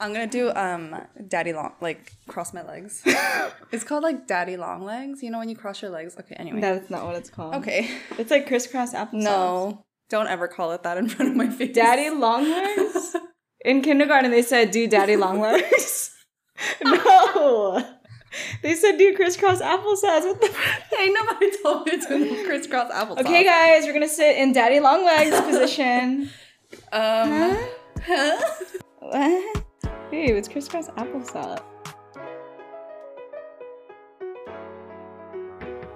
I'm going to do daddy long, like cross my legs. It's called like daddy long legs. You know when you cross your legs? Okay, anyway. That's not what it's called. Okay. It's like crisscross applesauce. No, don't ever call it that in front of my face. Daddy long legs? In kindergarten, they said, do daddy long legs. No. They said do crisscross applesauce. What the fuck? Ain't nobody told me to do crisscross applesauce. Okay, guys, we're going to sit in daddy long legs position. Huh? What? Babe, it's crisscross applesauce.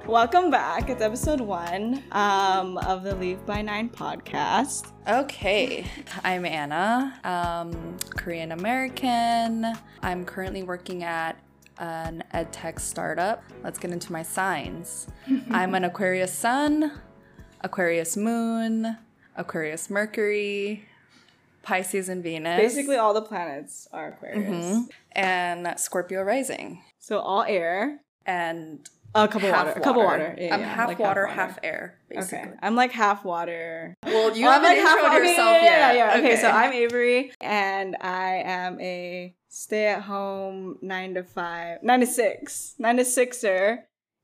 Welcome back. It's episode 1 of the Leave by Nine podcast. Okay. I'm Anna, Korean American. I'm currently working at an ed tech startup. Let's get into my signs. I'm an Aquarius sun, Aquarius moon, Aquarius Mercury, Pisces and Venus. Basically all the planets are Aquarius. Mm-hmm. And Scorpio rising. So all air. And a cup of water. Yeah, I'm half water, half air, basically. Okay. I'm like half water. Well, you haven't introed yourself yet. Yeah. Okay, so I'm Avery, and I am a stay-at-home 9 to 6er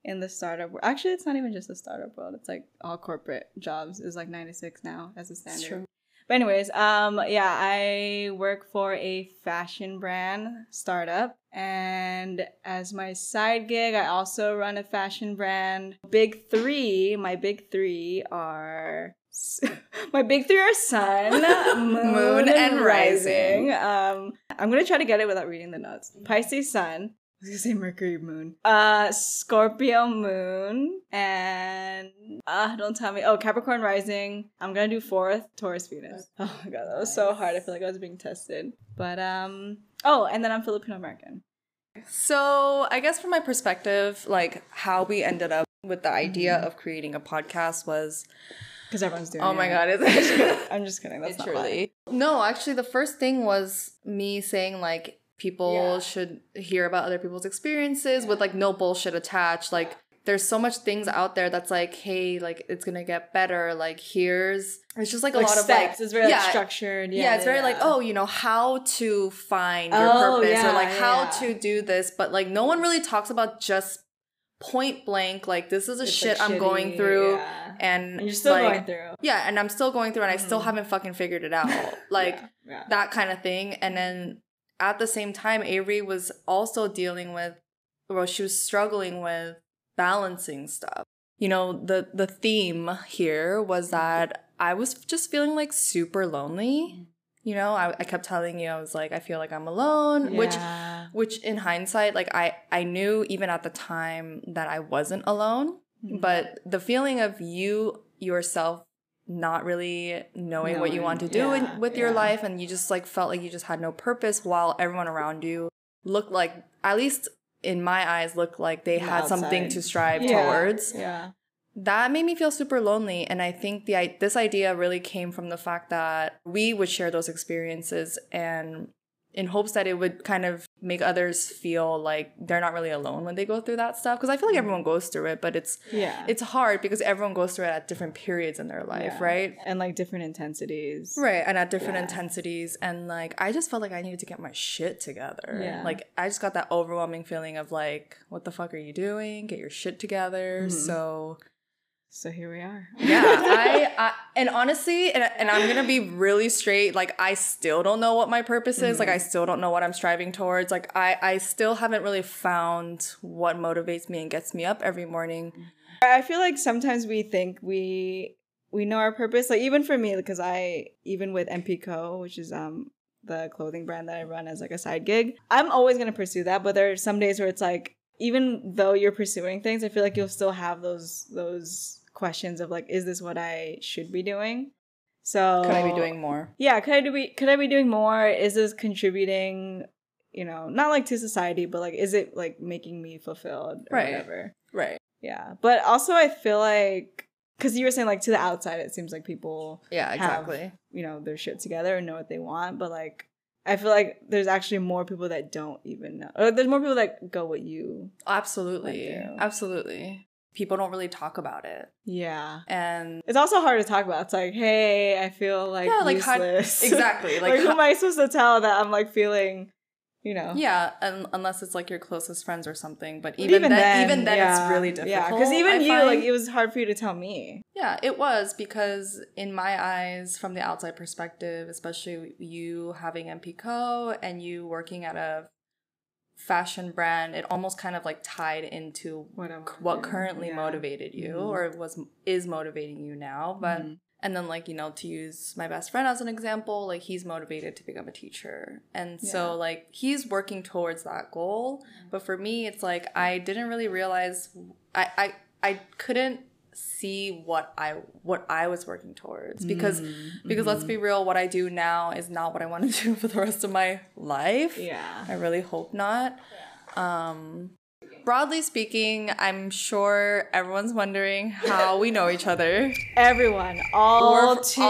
in the startup world. Actually, it's not even just the startup world. It's like all corporate jobs is like 9 to 6 now as a standard. It's true. But anyways, yeah, I work for a fashion brand startup, and as my side gig, I also run a fashion brand. Big three, my big three are sun, moon, and rising. I'm gonna try to get it without reading the notes. Pisces sun. I was gonna say Mercury moon. Scorpio moon. And don't tell me. Oh, Capricorn rising. I'm gonna do 4th, Taurus Venus. Oh my god, that was so hard. I feel like I was being tested. But oh, and then I'm Filipino American. So I guess from my perspective, like how we ended up with the idea of creating a podcast was because everyone's doing it. Oh my god, is it? I'm just kidding. That's not why. No, actually the first thing was me saying like people should hear about other people's experiences with like no bullshit attached. Like there's so much things out there that's like, hey, like it's gonna get better. Like here's, it's just like a lot steps. Of like, it's very like, structured. Yeah, it's very like, oh, you know, how to find your purpose or like how to do this. But like no one really talks about just point blank. Like this is shit like I'm going through, and you're still like, going through. Yeah, and I'm still going through, and I still haven't fucking figured it out. Like that kind of thing, and then. At the same time, Avery was also dealing with, well, she was struggling with balancing stuff. You know, the theme here was that I was just feeling like super lonely. You know, I kept telling you, I was like, I feel like I'm alone, which in hindsight, like I knew even at the time that I wasn't alone. Mm-hmm. But the feeling of you yourself not really knowing what you want to do with your life, and you just like felt like you just had no purpose while everyone around you looked like, at least in my eyes, looked like they had something to strive towards. Yeah, that made me feel super lonely, and I think this idea really came from the fact that we would share those experiences and in hopes that it would kind of make others feel like they're not really alone when they go through that stuff. Because I feel like everyone goes through it, but it's hard because everyone goes through it at different periods in their life, right? And like different intensities. Right, and at different intensities. And like, I just felt like I needed to get my shit together. Yeah. Like, I just got that overwhelming feeling of like, what the fuck are you doing? Get your shit together. Mm-hmm. So here we are. Yeah, I and honestly, and I'm gonna be really straight. Like, I still don't know what my purpose is. Mm-hmm. Like, I still don't know what I'm striving towards. Like, I still haven't really found what motivates me and gets me up every morning. I feel like sometimes we think we know our purpose. Like, even for me, because even with MP Co., which is the clothing brand that I run as like a side gig, I'm always gonna pursue that. But there are some days where it's like, even though you're pursuing things, I feel like you'll still have those questions of like, is this what I should be doing? So could I be doing more? Yeah, could I be doing more? Is this contributing, you know, not like to society, but like, is it like making me fulfilled or whatever? Right. Yeah. But also I feel like, because you were saying like to the outside, it seems like people have, you know, their shit together and know what they want. But like, I feel like there's actually more people that don't even know. Or there's more people that go with you. Absolutely. Absolutely. people don't really talk about it. Yeah. And it's also hard to talk about. It's like, hey, I feel like, yeah, like useless. Exactly. Like who am I supposed to tell that I'm like feeling, you know? Yeah. Unless it's like your closest friends or something. But even then yeah. It's really difficult. Yeah. Because even it was hard for you to tell me. Yeah, it was, because in my eyes, from the outside perspective, especially you having MP Co. and you working at a fashion brand, it almost kind of like tied into what currently motivated you, mm-hmm. or is motivating you now. But mm-hmm. and then, like, you know, to use my best friend as an example, like he's motivated to become a teacher, and yeah. so like he's working towards that goal. Mm-hmm. But for me, it's like I didn't really realize I couldn't see what I was working towards, because mm-hmm. let's be real, what I do now is not what I want to do for the rest of my life. Yeah, I really hope not. Yeah. Broadly speaking, I'm sure everyone's wondering how we know each other. Everyone, all 2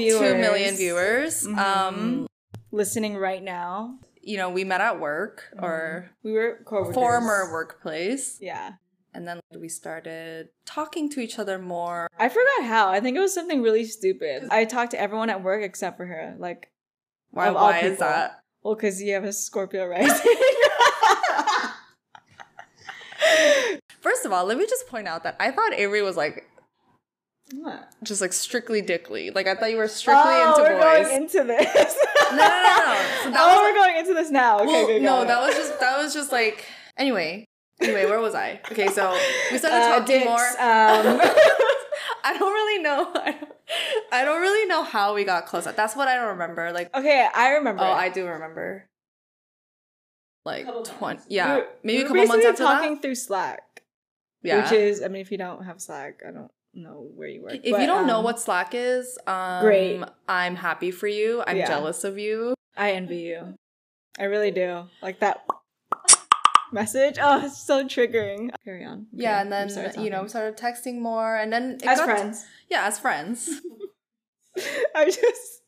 million viewers, mm-hmm. Listening right now. You know, we met at work, mm-hmm. or we were coworkers. Former workplace. Yeah. And then we started talking to each other more. I forgot how. I think it was something really stupid. I talked to everyone at work except for her. Like, why is that? Well, because you have a Scorpio rising. First of all, let me just point out that I thought Avery was like, what? Just like strictly dickly. Like I thought you were strictly into boys. We're going into this. No. So we're going into this now. Okay, well, no, that was just like, anyway. Anyway, where was I? Okay, so we started talking dicks, more. I don't really know how we got close. That's what I don't remember. Like, okay, I remember. Oh, I do remember. Like 20, yeah, maybe a couple months after that. We're talking through Slack. Yeah, which is, I mean, if you don't have Slack, I don't know where you work. If you don't know what Slack is, great. I'm happy for you. I'm jealous of you. I envy you. I really do. Like that. Message. Oh, it's so triggering. Carry on. Okay. Yeah, and then you know, we started texting more, and then it as friends. I just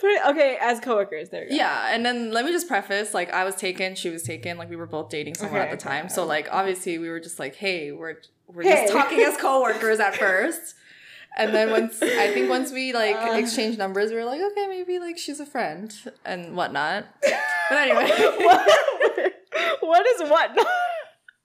put it okay as coworkers. There. You go. Yeah, and then let me just preface, like I was taken, she was taken, like we were both dating someone at the time, so like obviously we were just like, hey, we're just talking as coworkers at first, and then once we like exchanged numbers, we were like, okay, maybe like she's a friend and whatnot. But anyway. What is what?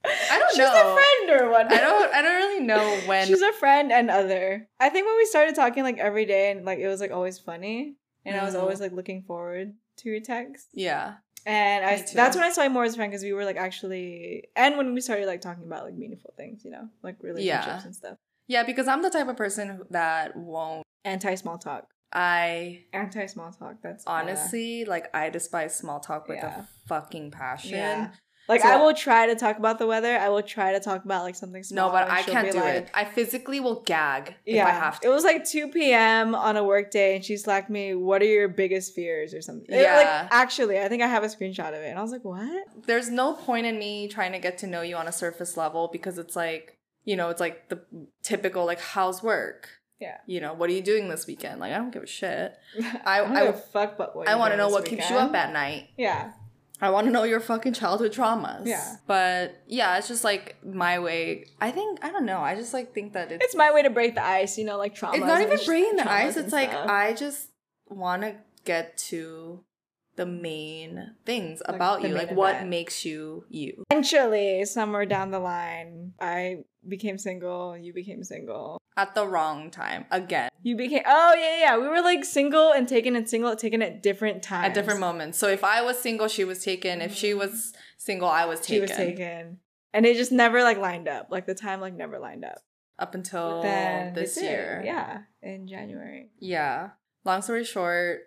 I don't know. She's a friend or what? I don't really know when. She's a friend and other. I think when we started talking like every day, and like it was like always funny, and I was always like looking forward to your text. Yeah. And that's when I saw you more as a friend, because we were like actually, and when we started like talking about like meaningful things, you know, like relationships and stuff. Yeah, because I'm the type of person that won't anti-small talk. Anti-small talk. That's honestly like I despise small talk with a fucking passion. Yeah. Like so, I will try to talk about the weather. I will try to talk about like something small. No, but I can't do it. I physically will gag if I have to. It was like 2 p.m. on a work day, and she slacked me, what are your biggest fears or something? Yeah. Like, actually, I think I have a screenshot of it. And I was like, what? There's no point in me trying to get to know you on a surface level, because it's like, you know, it's like the typical like, how's work? Yeah. You know, what are you doing this weekend? Like, I don't give a shit. I want to know what keeps you up at night. Yeah. I want to know your fucking childhood traumas. Yeah. But yeah, it's just like my way. I think, I don't know. I just like think that it's my way to break the ice, you know, like trauma. It's not even breaking the ice. It's like, I just want to get to the main things like about you, like what makes you you. Eventually, somewhere down the line, I became single, you became single. At the wrong time, again. You became, we were like single and taken at different times. At different moments. So if I was single, she was taken. If she was single, I was taken. She was taken. And it just never like lined up. Like the time like never lined up. Up until this year. Yeah, in January. Yeah. Long story short,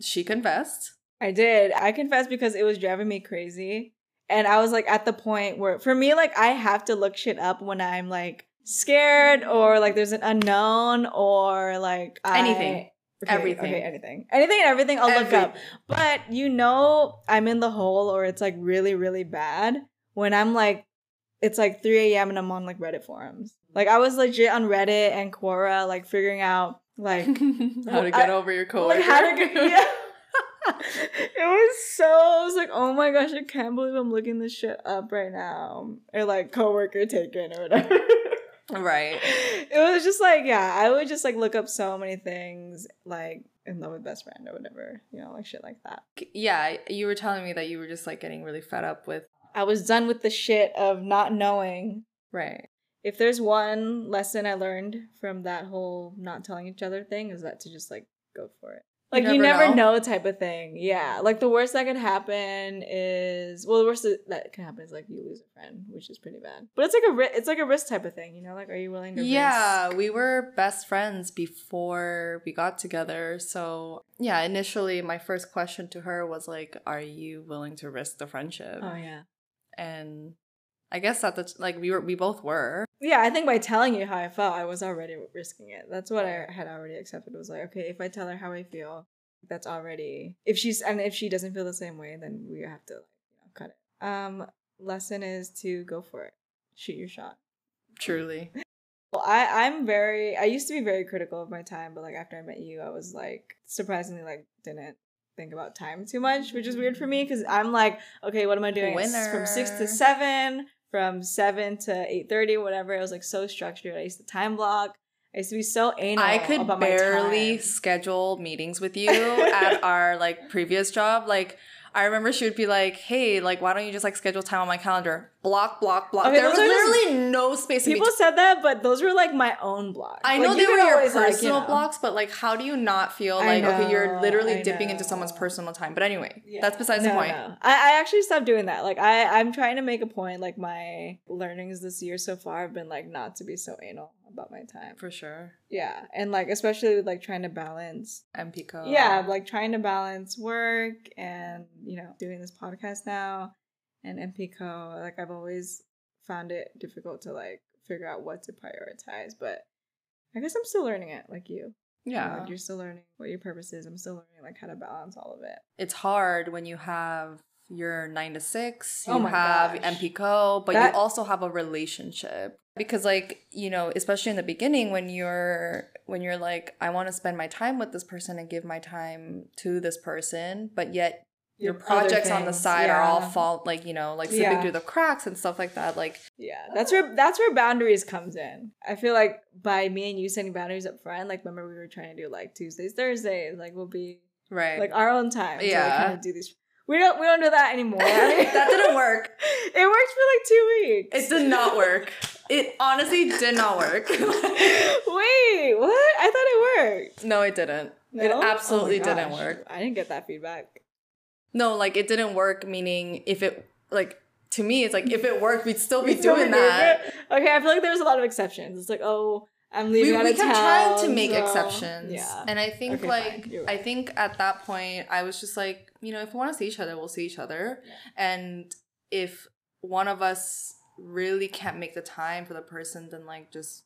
she confessed. I did. I confessed because it was driving me crazy. And I was like at the point where for me, like I have to look shit up when I'm like scared or like there's an unknown or like anything and everything I'll look up. But you know I'm in the hole or it's like really, really bad when I'm like, it's like 3 a.m. and I'm on like Reddit forums. Like I was legit on Reddit and Quora like figuring out like how to get over your coworker. Like how to get I was like, oh my gosh, I can't believe I'm looking this shit up right now. Or like coworker taken or whatever. Right. It was just like, yeah, I would just like look up so many things, like in love with best friend or whatever, you know, like shit like that. Yeah, you were telling me that you were just like getting really fed up with. I was done with the shit of not knowing. Right. If there's one lesson I learned from that whole not telling each other thing, is that to just like go for it. Like you never know type of thing. Yeah. Like the worst that could happen is, well, the worst that can happen is like you lose a friend, which is pretty bad. But it's like a risk type of thing, you know? Like, are you willing to risk? Yeah, we were best friends before we got together. So yeah, initially my first question to her was like, are you willing to risk the friendship? Oh yeah. And I guess that's like we both were. Yeah, I think by telling you how I felt, I was already risking it. That's what I had already accepted. It was like, okay, if I tell her how I feel, that's already, if she doesn't feel the same way, then we have to, like, you know, cut it. Lesson is to go for it. Shoot your shot. Truly. Well, I used to be very critical of my time, but like after I met you, I was like surprisingly like didn't think about time too much, which is weird for me because I'm like, okay, what am I doing? It's from 6 to 7. From 7 to 8:30, whatever. I was like so structured. I used to time block. I used to be so anal about my time. I could barely schedule meetings with you at our like previous job. Like I remember she would be like, hey, like why don't you just like schedule time on my calendar? Block, block, block. Okay, there was literally no space in between. People said that, but those were like my own blocks. I know like, they were your personal blocks, but like how do you not feel like, okay, you're literally dipping into someone's personal time? But anyway, yeah. That's besides the point. No. I actually stopped doing that. Like I'm trying to make a point. Like my learnings this year so far have been like not to be so anal about my time. For sure. Yeah. And like especially with like trying to balance MP Co. Yeah, like trying to balance work and, you know, doing this podcast now. And MP Co., like, I've always found it difficult to, like, figure out what to prioritize. But I guess I'm still learning it, like you. Yeah. You know, like, you're still learning what your purpose is. I'm still learning, like, how to balance all of it. It's hard when you have your 9 to 6, you have MP Co., but you also have a relationship. Because, like, you know, especially in the beginning when you're like, I want to spend my time with this person and give my time to this person, but yet your projects on the side are all like, you know, like slipping through the cracks and stuff like that. Like, yeah, that's where boundaries comes in. I feel like by me and you setting boundaries up front, like remember we were trying to do like Tuesdays, Thursdays, like we'll be right, like our own time. Yeah, so, like, kind of do these. We don't do that anymore. That didn't work. It worked for like 2 weeks. It did not work. It honestly did not work. Wait, what? I thought it worked. No, it didn't. No? It absolutely didn't work. I didn't get that feedback. No, like, it didn't work, meaning if it, like, to me, it's like, if it worked, we'd still be doing that. Okay, I feel like there was a lot of exceptions. It's like, oh, I'm leaving out of town. We kept trying to make exceptions. Yeah. And I think, like, right. I think at that point, I was just like, you know, if we want to see each other, we'll see each other. Yeah. And if one of us really can't make the time for the person, then, like, just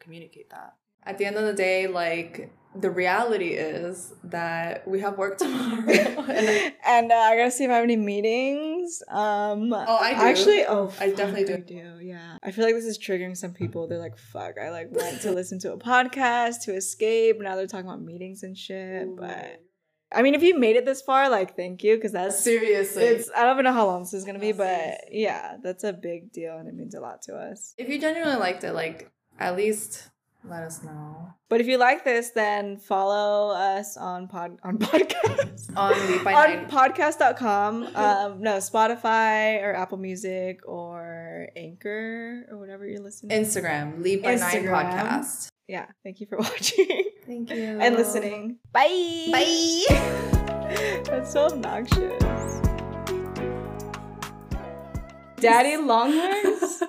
communicate that. At the end of the day, like, the reality is that we have work tomorrow. and I gotta see if I have any meetings. Oh, I do. Actually, I definitely do. Yeah. I feel like this is triggering some people. They're like, fuck, I, like, went to listen to a podcast to escape. Now they're talking about meetings and shit. Ooh. But, I mean, if you made it this far, like, thank you. Because that's... Seriously. I don't even know how long this is gonna be. But, yeah, that's a big deal. And it means a lot to us. If you genuinely liked it, like, at least... let us know. But if you like this, then follow us on podcast. On Leave by Nine. On podcast.com. No, Spotify or Apple Music or Anchor or whatever you're listening to. Instagram, Leave by Nine Podcast. Yeah. Thank you for watching. Thank you. And listening. Bye. Bye. That's so obnoxious. Daddy Long Legs?